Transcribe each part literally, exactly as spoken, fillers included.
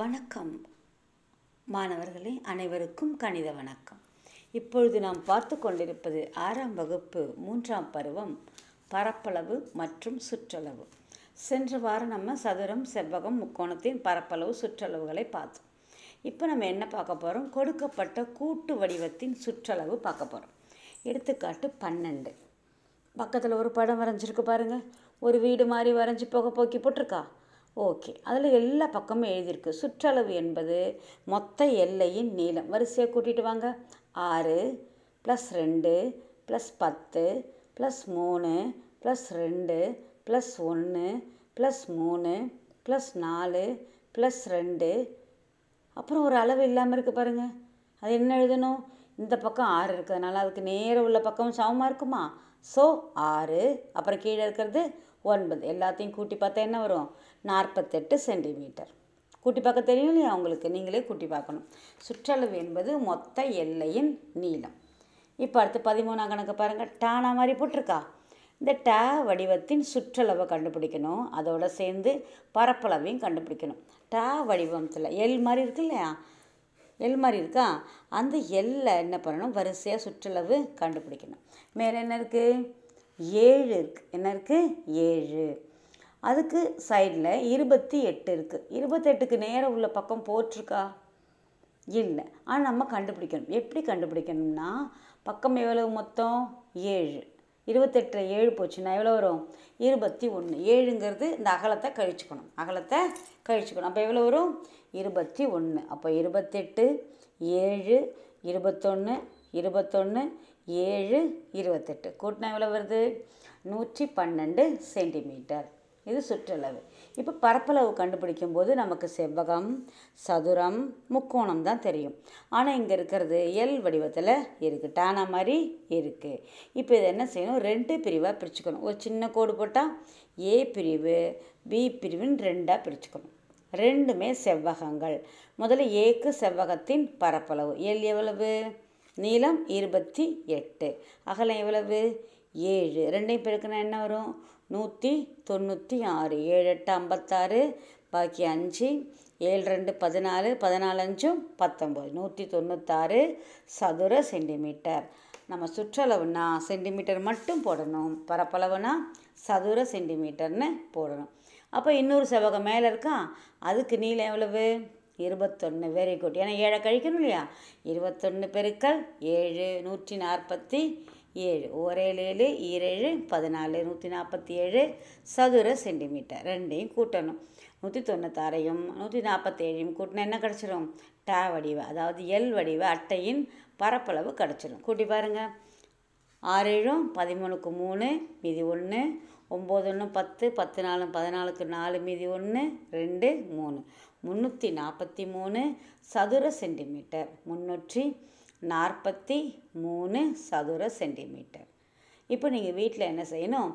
வணக்கம் மாணவர்களே, அனைவருக்கும் கணித வணக்கம். இப்பொழுது நாம் பார்த்து கொண்டிருப்பது ஆறாம் வகுப்பு மூன்றாம் பருவம் பரப்பளவு மற்றும் சுற்றளவு. சென்ற வாரம் நம்ம சதுரம், செவ்வகம், முக்கோணத்தின் பரப்பளவு சுற்றளவுகளை பார்த்தோம். இப்போ நம்ம என்ன பார்க்க போகிறோம்? கொடுக்கப்பட்ட கூட்டு வடிவத்தின் சுற்றளவு பார்க்க போகிறோம். எடுத்துக்காட்டு பன்னெண்டு. பக்கத்தில் ஒரு படம் வரைஞ்சிருக்கு பாருங்கள். ஒரு வீடு மாதிரி வரைஞ்சி போக போக்கி போட்டிருக்கா. ஓகே, அதில் எல்லா பக்கமும் எழுதியிருக்கு. சுற்றளவு என்பது மொத்த எல்லையின் நீளம். வரிசையாக கூட்டிகிட்டு வாங்க. ஆறு ப்ளஸ் ரெண்டு ப்ளஸ் பத்து ப்ளஸ் மூணு ப்ளஸ் ரெண்டு ப்ளஸ் ஒன்று ப்ளஸ் மூணு ப்ளஸ் நாலு ப்ளஸ் ரெண்டு. அப்புறம் ஒரு அளவு இல்லாமல் இருக்குது பாருங்கள். அது என்ன எழுதணும்? இந்த பக்கம் ஆறு இருக்கிறதுனால அதுக்கு நேர உள்ள பக்கமும் சமமாக இருக்குமா? ஸோ ஆறு, அப்புறம் கீழே இருக்கிறது ஒன்பது. எல்லாத்தையும் கூட்டி பார்த்தா என்ன வரும்? நாற்பத்தெட்டு சென்டிமீட்டர். கூட்டி பார்க்க தெரியும் இல்லையா அவங்களுக்கு? நீங்களே கூட்டி பார்க்கணும். சுற்றளவு என்பது மொத்த எல்லையின் நீளம். இப்போ அடுத்து பதிமூணாம் கணக்கு பாருங்கள். டானா மாதிரி போட்டிருக்கா. இந்த ட வடிவத்தின் சுற்றளவை கண்டுபிடிக்கணும். அதோடு சேர்ந்து பரப்பளவையும் கண்டுபிடிக்கணும். ட வடிவத்தில் எல் மாதிரி இருக்கு இல்லையா? எல் மாதிரி இருக்கா? அந்த எல்லை என்ன பண்ணணும்? வரிசையாக சுற்றளவு கண்டுபிடிக்கணும். மேலே என்ன இருக்குது? ஏழு இருக்குது. என்ன இருக்குது? ஏழு. அதுக்கு சைடில் இருபத்தி எட்டு இருக்குது. இருபத்தெட்டுக்கு நேரம் உள்ள பக்கம் போட்டிருக்கா? இல்லை. ஆனால் நம்ம கண்டுபிடிக்கணும். எப்படி கண்டுபிடிக்கணும்னா, பக்கம் எவ்வளவு மொத்தம்? ஏழு. இருபத்தெட்டு ஏழு போச்சுன்னா எவ்வளோ வரும்? இருபத்தி ஒன்று. ஏழுங்கிறது இந்த அகலத்தை கழிச்சுக்கணும். அகலத்தை கழிச்சுக்கணும். அப்போ எவ்வளோ வரும்? இருபத்தி ஒன்று. அப்போ இருபத்தெட்டு, ஏழு, இருபத்தொன்று, இருபத்தொன்று, ஏழு, இருபத்தெட்டு. கூட்டினா எவ்வளோ வருது? நூற்றி பன்னெண்டு சென்டிமீட்டர். இது சுற்றளவு. இப்போ பரப்பளவு கண்டுபிடிக்கும் போது நமக்கு செவ்வகம், சதுரம், முக்கோணம் தான் தெரியும். ஆனால் இங்கே இருக்கிறது எல் வடிவத்தில் இருக்குது. டானா மாதிரி இருக்குது. இப்போ இதை என்ன செய்யணும்? ரெண்டு பிரிவாக பிரிச்சுக்கணும். ஒரு சின்ன கோடு போட்டால் ஏ பிரிவு, பி பிரிவுன்னு ரெண்டாக பிரிச்சுக்கணும். ரெண்டுமே செவ்வகங்கள். முதல்ல ஏக்கு செவ்வகத்தின் பரப்பளவு. எல் எவ்வளவு? நீளம் இருபத்தி எட்டு. அகலம் எவ்வளவு? ஏழு. ரெண்டையும் பெருக்குன்னா என்ன வரும்? நூற்றி தொண்ணூற்றி ஆறு. ஏழு எட்டு ஐம்பத்தாறு, பாக்கி அஞ்சு, ஏழு ரெண்டு பதினாலு, பதினாலு அஞ்சும் பத்தொம்பது. நூற்றி தொண்ணூத்தாறு சதுர சென்டிமீட்டர். நம்ம சுற்றளவுனா சென்டிமீட்டர் மட்டும் போடணும், பரப்பளவுனா சதுர சென்டிமீட்டர்னு போடணும். அப்போ இன்னொரு செவ்வகம் மேலே இருக்கா. அதுக்கு நீளம் எவ்வளவு? இருபத்தொன்று. Very good. ஏன்னா ஏழை கழிக்கணும் இல்லையா? இருபத்தொன்று பெருக்கல் ஏழு, நூற்றி நாற்பத்தி ஏழு. ஓரேழு ஏழு, ஈரேழு பதினாலு, நூற்றி நாற்பத்தி ஏழு சதுர சென்டிமீட்டர். ரெண்டையும் கூட்டணும். நூற்றி தொண்ணூத்தாறையும் நூற்றி நாற்பத்தி ஏழையும் கூட்டினா என்ன கிடச்சிரும்? டா வடிவ, அதாவது எல் வடிவ அட்டையின் பரப்பளவு கிடச்சிரும். கூட்டி பாருங்கள். ஆறேழும் பதிமூணுக்கு மூணு, மீதி ஒன்று. ஒம்பது ஒன்று பத்து, பத்து நாலு பதினாலுக்கு நாலு, மீதி ஒன்று ரெண்டு மூணு. முந்நூற்றி நாற்பத்தி மூணு சதுர சென்டிமீட்டர். முந்நூற்றி நாற்பத்தி மூணு சதுர சென்டிமீட்டர். இப்போ நீங்கள் வீட்டில் என்ன செய்யணும்?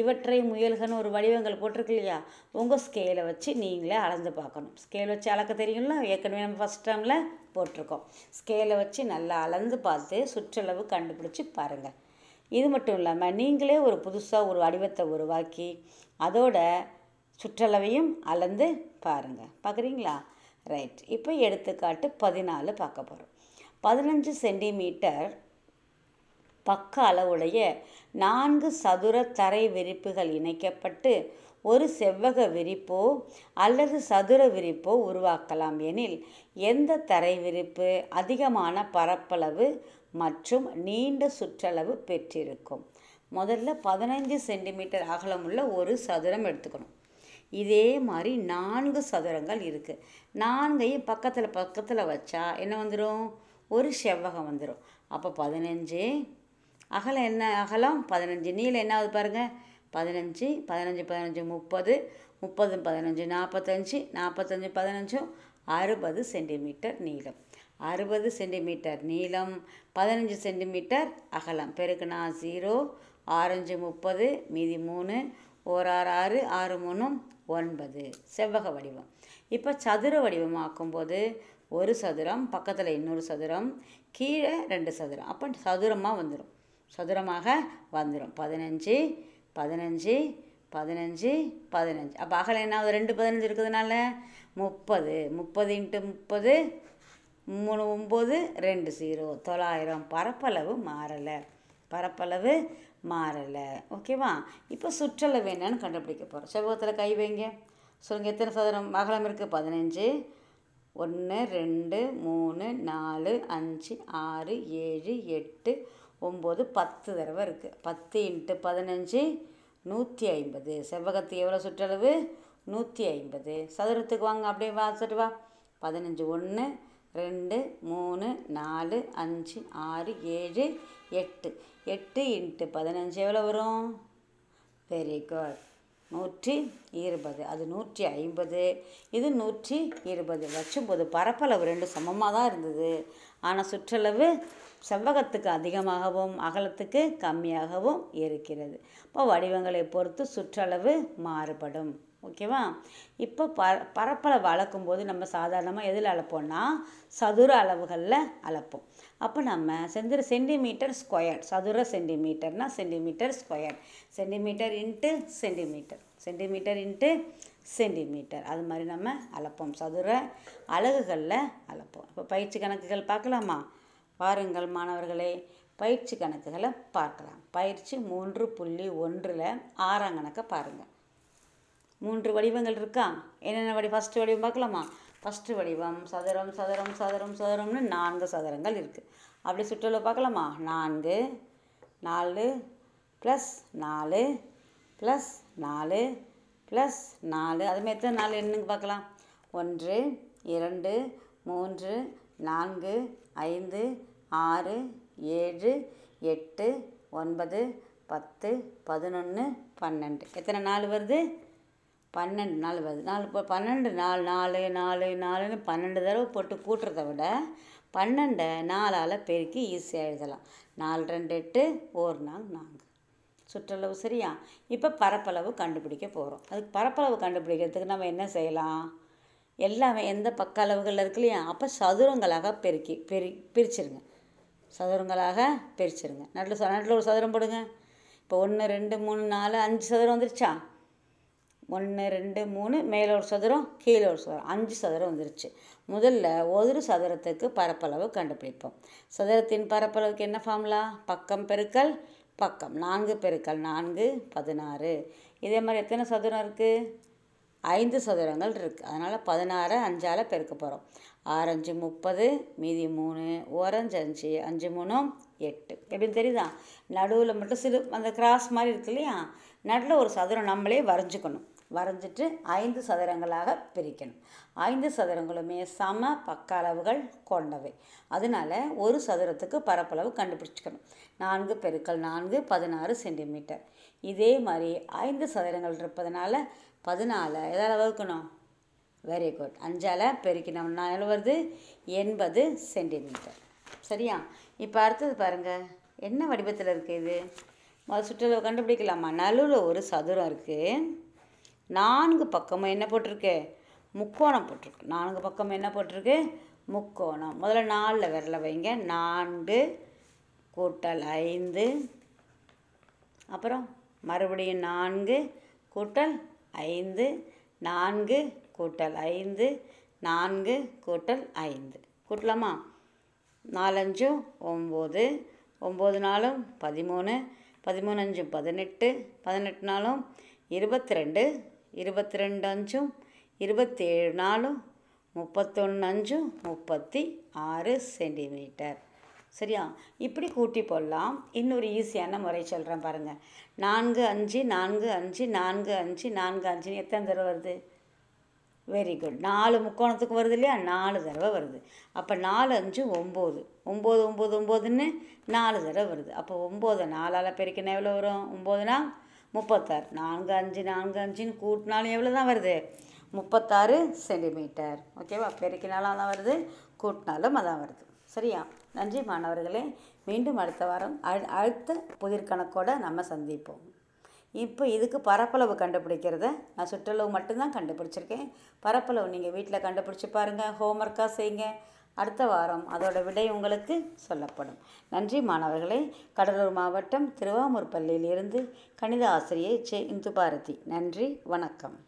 இவற்றை முயல்கன்னு ஒரு வடிவங்கள் போட்டிருக்கு இல்லையா? உங்கள் ஸ்கேலை வச்சு நீங்களே அளந்து பார்க்கணும். ஸ்கேல் வச்சு அளக்க தெரியும்ல? ஏற்கனவே நம்ம ஃபஸ்ட் டைமில் போட்டிருக்கோம். ஸ்கேலை வச்சு நல்லா அளந்து பார்த்து சுற்றளவு கண்டுபிடிச்சி பாருங்கள். இது மட்டும் இல்லாமல் நீங்களே ஒரு புதுசாக ஒரு வடிவத்தை உருவாக்கி அதோட சுற்றளவையும் அளந்து பாருங்கள். பார்க்குறீங்களா? ரைட். இப்போ எடுத்துக்காட்டு பதினாலு பார்க்க போகிறோம். பதினஞ்சு சென்டிமீட்டர் பக்க அளவுடைய நான்கு சதுர தரை விரிப்புகள் இணைக்கப்பட்டு ஒரு செவ்வக விரிப்போ அல்லது சதுர விரிப்போ உருவாக்கலாம் எனில், எந்த தரை விரிப்பு அதிகமான பரப்பளவு மற்றும் நீண்ட சுற்றளவு பெற்றிருக்கும்? முதல்ல பதினஞ்சு சென்டிமீட்டர் அகலமுள்ள ஒரு சதுரம் எடுத்துக்கணும். இதே மாதிரி நான்கு சதுரங்கள் இருக்குது. நான்கையும் பக்கத்தில் பக்கத்தில் வச்சா என்ன வந்துடும்? ஒரு செவ்வகம் வந்துடும். அப்போ பதினஞ்சு அகலம் என்ன? அகலம் பதினஞ்சு. நீளம் என்ன ஆகுது பாருங்கள்? பதினஞ்சு, பதினஞ்சு பதினஞ்சு முப்பது, முப்பது பதினஞ்சு நாற்பத்தஞ்சு, நாற்பத்தஞ்சு பதினஞ்சும் அறுபது சென்டிமீட்டர் நீளம். அறுபது சென்டிமீட்டர் நீளம், பதினஞ்சு சென்டிமீட்டர் அகலம். பெருக்குனா ஜீரோ, ஆரஞ்சு முப்பது, மீதி மூணு, ஓர் ஆறு ஆறு, ஆறு மூணும் ஒன்பது. செவ்வக வடிவம். இப்போ சதுர வடிவமாக்கும்போது ஒரு சதுரம், பக்கத்தில் இன்னொரு சதுரம், கீழே ரெண்டு சதுரம். அப்போ சதுரமாக வந்துடும். சதுரமாக வந்துடும். பதினஞ்சு பதினஞ்சு பதினஞ்சு பதினஞ்சு அப்போ அகலம் என்ன ஆகுது? ரெண்டு பதினஞ்சு இருக்கிறதுனால முப்பது. முப்பது இன்ட்டு முப்பது மூணு ஒம்பது ரெண்டு ஜீரோ தொள்ளாயிரம். பரப்பளவு மாறலை, பரப்பளவு மாறலை. ஓகேவா? இப்போ சுற்றளவு என்னன்னு கண்டுபிடிக்க போகிறோம். செவ்வகத்தில் கை வைங்க. சொல்லுங்கள், எத்தனை சதுரம் அகலம் இருக்குது? பதினஞ்சு. ஒன்று ரெண்டு மூணு நாலு அஞ்சு ஆறு ஏழு எட்டு ஒம்பது பத்து தடவை இருக்குது. பத்து இன்ட்டு பதினஞ்சு நூற்றி ஐம்பது. செவ்வகத்து எவ்வளோ சுற்றளவு? நூற்றி ஐம்பது. சதுரத்துக்கு வாங்க, அப்படியே வாசிட்டு வா. பதினஞ்சு ஒன்று ரெண்டு மூணு நாலு அஞ்சு ஆறு ஏழு எட்டு. எட்டு இன்ட்டு பதினஞ்சு எவ்வளோ வரும்? வெரி குட், நூற்றி இருபது. அது நூற்றி ஐம்பது, இது நூற்றி இருபது. வச்சும்போது பரப்பளவு ரெண்டு சமமாக தான் இருந்தது, ஆனால் சுற்றளவு செவ்வகத்துக்கு அதிகமாகவும் அகலத்துக்கு கம்மியாகவும் இருக்கிறது. இப்போ வடிவங்களை பொறுத்து சுற்றளவு மாறுபடும். ஓகேவா? இப்போ ப பரப்பளவு அளக்கும்போது நம்ம சாதாரணமாக எதில் அளப்போம்னா சதுர அளவுகளில் அளப்போம். அப்போ நம்ம செந்திர சென்டிமீட்டர் ஸ்கொயர், சதுர சென்டிமீட்டர்னால் centimetre square, centimetre into centimetre, centimetre into centimetre, அது மாதிரி நம்ம அளப்போம், சதுர அலகுகளில் அளப்போம். இப்போ பயிற்சி கணக்குகள் பார்க்கலாமா? பாருங்கள் மாணவர்களே, பயிற்சி கணக்குகளை பார்க்கலாம். பயிற்சி மூன்று புள்ளி ஒன்றில் ஆறாம் கணக்கை பாருங்கள். மூன்று வடிவங்கள் இருக்கா? என்னென்ன வடி? ஃபஸ்ட்டு வடிவம் பார்க்கலாமா? ஃபஸ்ட்டு வடிவம் சதுரம் சதுரம் சதுரம் சதுரம்னு நான்கு சதுரங்கள் இருக்குது. அப்படி சுற்றளவு பார்க்கலாமா? நான்கு நாலு ப்ளஸ் நாலு ப்ளஸ் நாலு ப்ளஸ் நாலு. அதுமாதிரி எத்தனை நாலு என்னங்க பார்க்கலாம்? ஒன்று இரண்டு மூன்று நான்கு ஐந்து ஆறு ஏழு எட்டு ஒன்பது பத்து பதினொன்று பன்னெண்டு. எத்தனை நாலு வருது? பன்னெண்டு நாள் வருது. நாலு இப்போ பன்னெண்டு நாள் நாலு நாலு நாலுன்னு பன்னெண்டு தடவை போட்டு கூட்டுறதை விட பன்னெண்டை நாலால் பெருக்கி ஈஸியாக எழுதலாம். நாலு ரெண்டு எட்டு, ஒரு நாள் நான்கு. சுற்றளவு சரியா? இப்போ பரப்பளவு கண்டுபிடிக்க போகிறோம். அதுக்கு பரப்பளவு கண்டுபிடிக்கிறதுக்கு நம்ம என்ன செய்யலாம்? எல்லாமே எந்த பக்க அளவுகளில் இருக்கு இல்லையா? அப்போ சதுரங்களாக பெருக்கி பெரு பிரிச்சுருங்க சதுரங்களாக பிரிச்சுருங்க. நடுவில் நடுவில் ஒரு சதுரம் போடுங்க. இப்போ ஒன்று ரெண்டு மூணு நாலு அஞ்சு சதுரம் வந்துருச்சா? ஒன்று ரெண்டு மூணு மேலே ஒரு சதுரம், கீழே ஒரு சதுரம், அஞ்சு சதுரம் வந்துருச்சு. முதல்ல ஒரு சதுரத்துக்கு பரப்பளவு கண்டுபிடிப்போம். சதுரத்தின் பரப்பளவுக்கு என்ன ஃபார்முலா? பக்கம் பெருக்கல் பக்கம். நான்கு பெருக்கல் நான்கு பதினாறு. இதே மாதிரி எத்தனை சதுரம் இருக்குது? ஐந்து சதுரங்கள் இருக்குது. அதனால் பதினாறு அஞ்சால் பெருக்க போகிறோம். ஆறஞ்சு முப்பது, மீதி மூணு, ஓரஞ்சு அஞ்சு, அஞ்சு மூணும் எட்டு. எப்படின்னு தெரியுதா? நடுவில் மட்டும் சிறு அந்த கிராஸ் மாதிரி இருக்கு இல்லையா? நடுவில் ஒரு சதுரம் நம்மளே வரைஞ்சிக்கணும். வரைஞ்சிட்டு ஐந்து சதுரங்களாக பிரிக்கணும். ஐந்து சதுரங்களுமே சம பக்க அளவுகள் கொண்டவை. அதனால ஒரு சதுரத்துக்கு பரப்பளவு கண்டுபிடிச்சிக்கணும். நான்கு பெருக்கல் நான்கு பதினாறு சென்டிமீட்டர். இதே மாதிரி ஐந்து சதுரங்கள் இருப்பதனால பதினாலு எதாவது வகுக்கணும். வெரி குட், அஞ்சால் பெருக்கினோம்னா எவ்வளோ வருது? எண்பது சென்டிமீட்டர். சரியா? இப்போ அடுத்தது பாருங்கள், என்ன வடிவத்தில் இருக்குது இது? முதல் சுற்றளவு கண்டுபிடிக்கலாமா? நடுவில் ஒரு சதுரம் இருக்குது. நான்கு பக்கமும் என்ன போட்டிருக்கு? முக்கோணம் போட்டிருக்கு. நான்கு பக்கமும் என்ன போட்டிருக்கு? முக்கோணம். முதல்ல நாலில் விரல வைங்க. நான்கு கூட்டல் ஐந்து, அப்புறம் மறுபடியும் நான்கு கூட்டல் ஐந்து, நான்கு கூட்டல் ஐந்து, நான்கு கூட்டல் ஐந்து. கூட்டலாமா? நாலஞ்சும் ஒம்பது, ஒம்பது நாலும் பதிமூணு, பதிமூணு அஞ்சும் பதினெட்டு, பதினெட்டு நாளும் இருபத்தி ரெண்டு, இருபத்தி ரெண்டு அஞ்சும் இருபத்தி ஏழு நாளும் முப்பத்தொன்று அஞ்சும் முப்பத்தி ஆறு சென்டிமீட்டர். சரியா? இப்படி கூட்டி போடலாம். இன்னொரு ஈஸியான முறை சொல்கிறேன் பாருங்கள். நான்கு அஞ்சு நான்கு அஞ்சு நான்கு அஞ்சு நான்கு அஞ்சுன்னு எத்தனை தடவை வருது? வெரி குட், நாலு முக்கோணத்துக்கு வருது இல்லையா? நாலு தடவை வருது. அப்போ நாலு அஞ்சு ஒம்பது, ஒம்பது ஒம்பது ஒம்பதுன்னு நாலு தடவை வருது. அப்போ ஒம்பது நாலால் பெருக்கினா எவ்வளோ வரும்? ஒம்பதுனா முப்பத்தாறு. நான்கு அஞ்சு நான்கு அஞ்சுன்னு கூட்டினாலும் எவ்வளோ தான் வருது? முப்பத்தாறு சென்டிமீட்டர். ஓகேவா? பெருக்கினாலும் அதான் வருது, கூட்டினாலும் அதான் வருது. சரியா? நன்றி மாணவர்களே. மீண்டும் அடுத்த வாரம் அழு அடுத்த புதிர்கணக்கோடு நம்ம சந்திப்போம். இப்போ இதுக்கு பரப்பளவு கண்டுபிடிக்கிறத நான் சுற்றளவு மட்டும்தான் கண்டுபிடிச்சிருக்கேன். பரப்பளவு நீங்கள் வீட்டில் கண்டுபிடிச்சி பாருங்கள், ஹோம்ஒர்க்காக செய்யுங்க. அடுத்த வாரம் அதோட விடை உங்களுக்கு சொல்லப்படும். நன்றி மாணவர்களே. கடலூர் மாவட்டம் திருவாமூர் பள்ளியிலிருந்து கணித ஆசிரியை செ இந்துபாரதி. நன்றி, வணக்கம்.